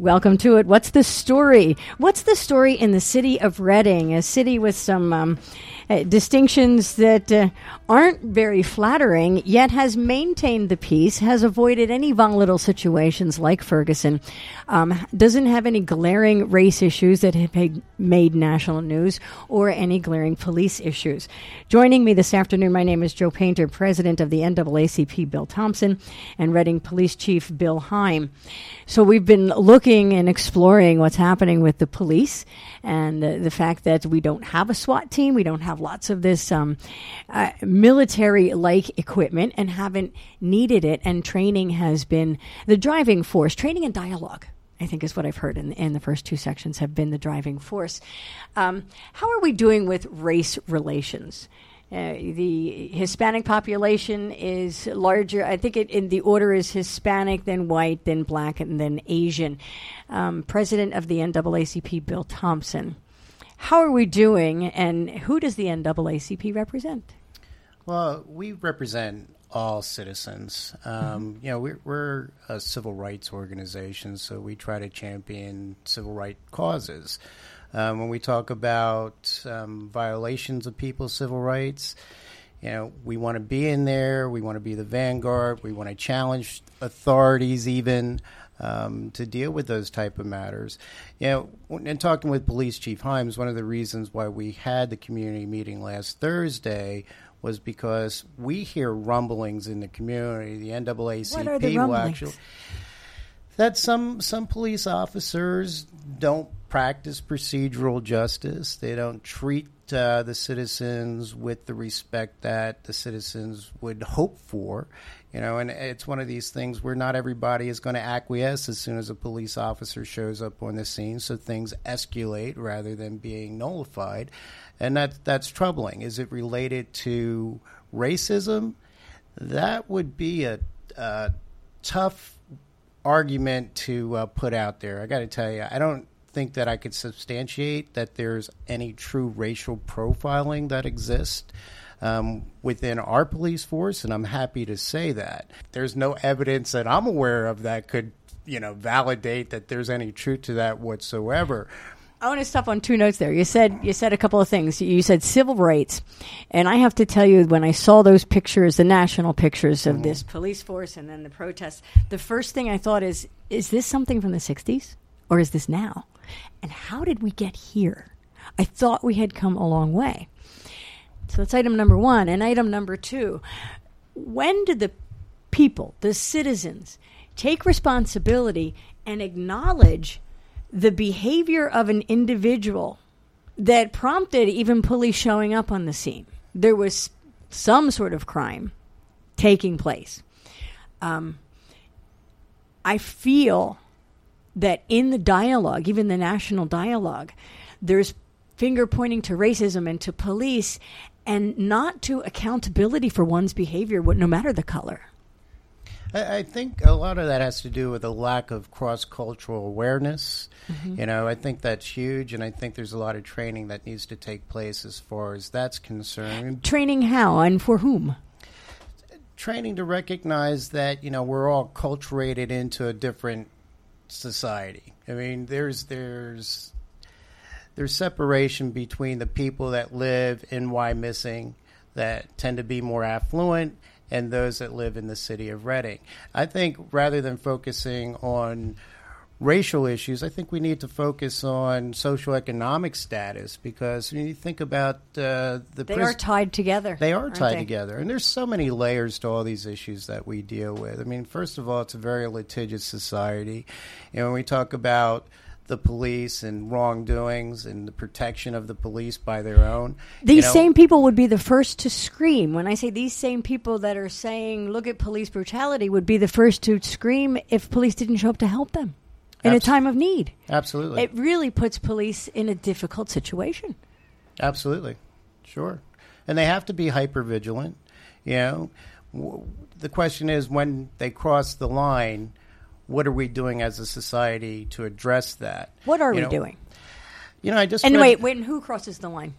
Welcome to it. What's the story? What's the story in the city of Reading, a city with some distinctions that aren't very flattering, yet has maintained the peace, has avoided any volatile situations like Ferguson, doesn't have any glaring race issues that have made national news or any glaring police issues. Joining me this afternoon, my name is Joe Painter, president of the NAACP, Bill Thompson, and Reading Police Chief Bill Heim. So we've been looking and exploring what's happening with the police and the fact that we don't have a SWAT team, we don't have lots of this military-like equipment and haven't needed it, and training has been the driving force. Training and dialogue, I think, is what I've heard in the first two sections, have been the driving force. How are we doing with race relations? The Hispanic population is larger. I think in the order is Hispanic, then white, then black, and then Asian. President of the NAACP, Bill Thompson. How are we doing, and who does the NAACP represent? Well, we represent all citizens. You know, we're a civil rights organization, so we try to champion civil rights causes. When we talk about violations of people's civil rights, you know, we want to be in there. We want to be the vanguard. We want to challenge authorities even to deal with those type of matters. You know, in talking with Police Chief Himes, one of the reasons why we had the community meeting last Thursday was because we hear rumblings in the community. The NAACP what are the rumblings? Will actually that some police officers don't practice procedural justice. They don't treat the citizens with the respect that the citizens would hope for, you know, and it's one of these things where not everybody is going to acquiesce as soon as a police officer shows up on the scene, so things escalate rather than being nullified, and that's troubling. Is it related to racism? That would be a tough argument to put out there. I got to tell you, I don't think that I could substantiate that there's any true racial profiling that exists within our police force, and I'm happy to say that. There's no evidence that I'm aware of that could, you know, validate that there's any truth to that whatsoever. I want to stop on two notes there. You said a couple of things. You said civil rights, and I have to tell you, when I saw those pictures, the national pictures of this police force and then the protests, the first thing I thought is this something from the 60s? Or is this now? And how did we get here? I thought we had come a long way. So that's item number one. And item number two, when did the people, the citizens, take responsibility and acknowledge the behavior of an individual that prompted even police showing up on the scene? There was some sort of crime taking place. I feel that in the dialogue, even the national dialogue, there's finger pointing to racism and to police and not to accountability for one's behavior, no matter the color. I think a lot of that has to do with a lack of cross-cultural awareness. You know, I think that's huge, and I think there's a lot of training that needs to take place as far as that's concerned. Training how and for whom? Training to recognize that, you know, we're all culturated into a different society. I mean, there's separation between the people that live in Wymissing that tend to be more affluent and those that live in the city of Reading. I think rather than focusing on racial issues, I think we need to focus on socioeconomic status, because when you think about they are tied together. They are tied together. And there's so many layers to all these issues that we deal with. I mean, first of all, it's a very litigious society. And when we talk about the police and wrongdoings and the protection of the police by their own. These same people would be the first to scream. When I say these same people that are saying, look at police brutality, would be the first to scream if police didn't show up to help them. In a time of need. Absolutely. It really puts police in a difficult situation. Absolutely. Sure. And they have to be hyper-vigilant. You know, the question is, when they cross the line, what are we doing as a society to address that? What are we doing? You know, I just... And wait, when who crosses the line?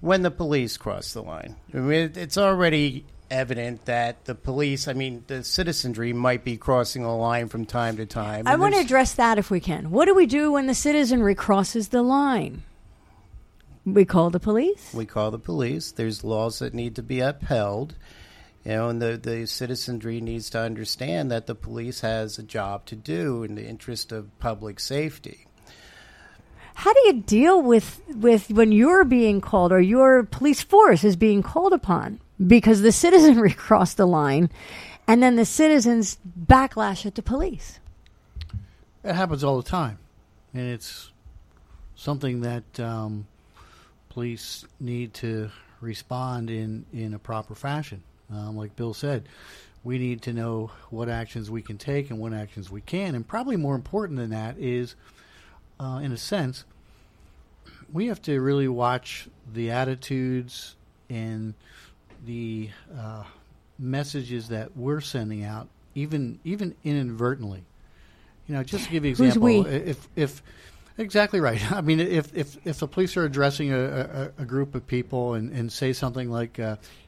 When the police cross the line. I mean, it's already evident that the police, I mean, the citizenry might be crossing the line from time to time. I want to address that if we can. What do we do when the citizenry crosses the line? We call the police? We call the police. There's laws that need to be upheld. You know, and the citizenry needs to understand that the police has a job to do in the interest of public safety. How do you deal with when you're being called or your police force is being called upon because the citizenry crossed the line and then the citizens backlash at the police? It happens all the time. And it's something that police need to respond in a proper fashion. Like Bill said, we need to know what actions we can take and what actions we can. And probably more important than that is... in a sense, we have to really watch the attitudes and the messages that we're sending out, even inadvertently. You know, just to give you an example, if exactly right. I mean, if the police are addressing a group of people and say something like,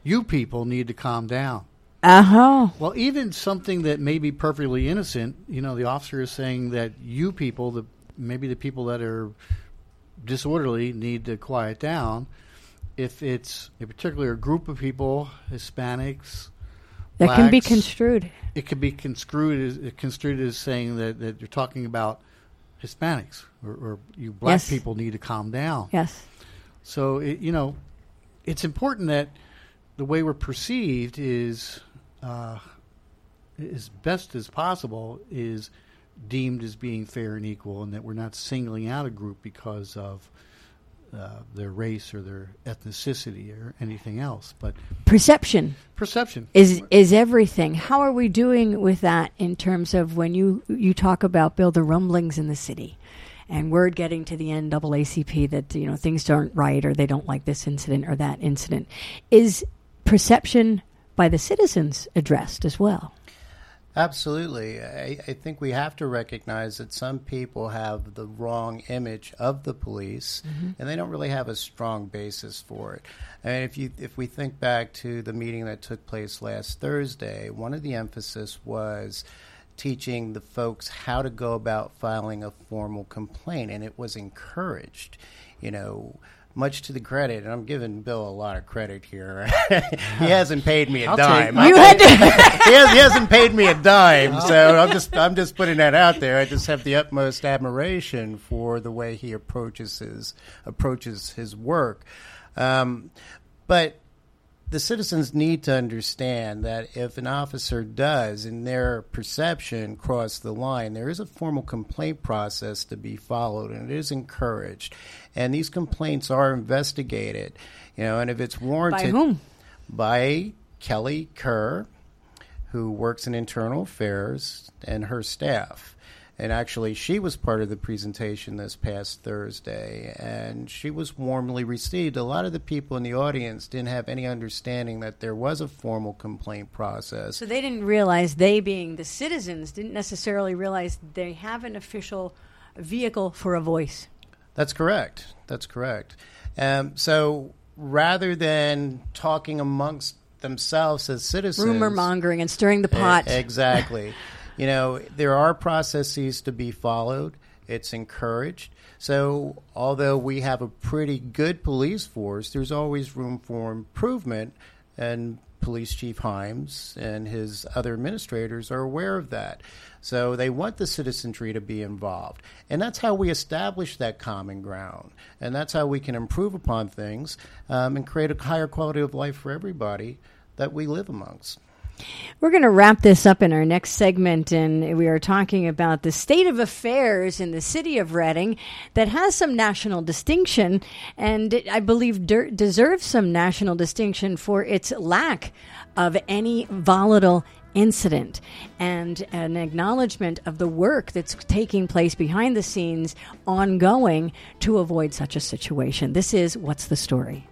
"You people need to calm down." Uh-huh. Well, even something that may be perfectly innocent, you know, the officer is saying that you people, maybe the people that are disorderly need to quiet down. If it's a particular group of people, Hispanics, that blacks, can be construed. It can be construed as saying that you're talking about Hispanics or you black yes. people need to calm down. Yes. So it's important that the way we're perceived is as best as possible is deemed as being fair and equal, and that we're not singling out a group because of their race or their ethnicity or anything else. But perception is everything. How are we doing with that in terms of when you talk about, Bill, the rumblings in the city and word getting to the NAACP that things aren't right or they don't like this incident or that incident? Is perception by the citizens addressed as well? Absolutely. I think we have to recognize that some people have the wrong image of the police, mm-hmm. and they don't really have a strong basis for it. I mean, if we think back to the meeting that took place last Thursday, one of the emphasis was teaching the folks how to go about filing a formal complaint, and it was encouraged, much to the credit, and I'm giving Bill a lot of credit here. He hasn't paid me a dime. He hasn't paid me a dime, so I'm just putting that out there. I just have the utmost admiration for the way he approaches his work. But the citizens need to understand that if an officer does, in their perception, cross the line, there is a formal complaint process to be followed, and it is encouraged. And these complaints are investigated, and if it's warranted. By whom? By Kelly Kerr, who works in Internal Affairs, and her staff. And actually, she was part of the presentation this past Thursday, and she was warmly received. A lot of the people in the audience didn't have any understanding that there was a formal complaint process. So they didn't realize, they being the citizens, didn't necessarily realize they have an official vehicle for a voice. That's correct. So rather than talking amongst themselves as citizens... Rumor mongering and stirring the pot. Exactly. There are processes to be followed. It's encouraged. So although we have a pretty good police force, there's always room for improvement, and Police Chief Himes and his other administrators are aware of that. So they want the citizenry to be involved. And that's how we establish that common ground. And that's how we can improve upon things and create a higher quality of life for everybody that we live amongst. We're going to wrap this up in our next segment, and we are talking about the state of affairs in the city of Reading that has some national distinction, and it, I believe, deserves some national distinction for its lack of any volatile incident and an acknowledgement of the work that's taking place behind the scenes ongoing to avoid such a situation. This is What's the Story?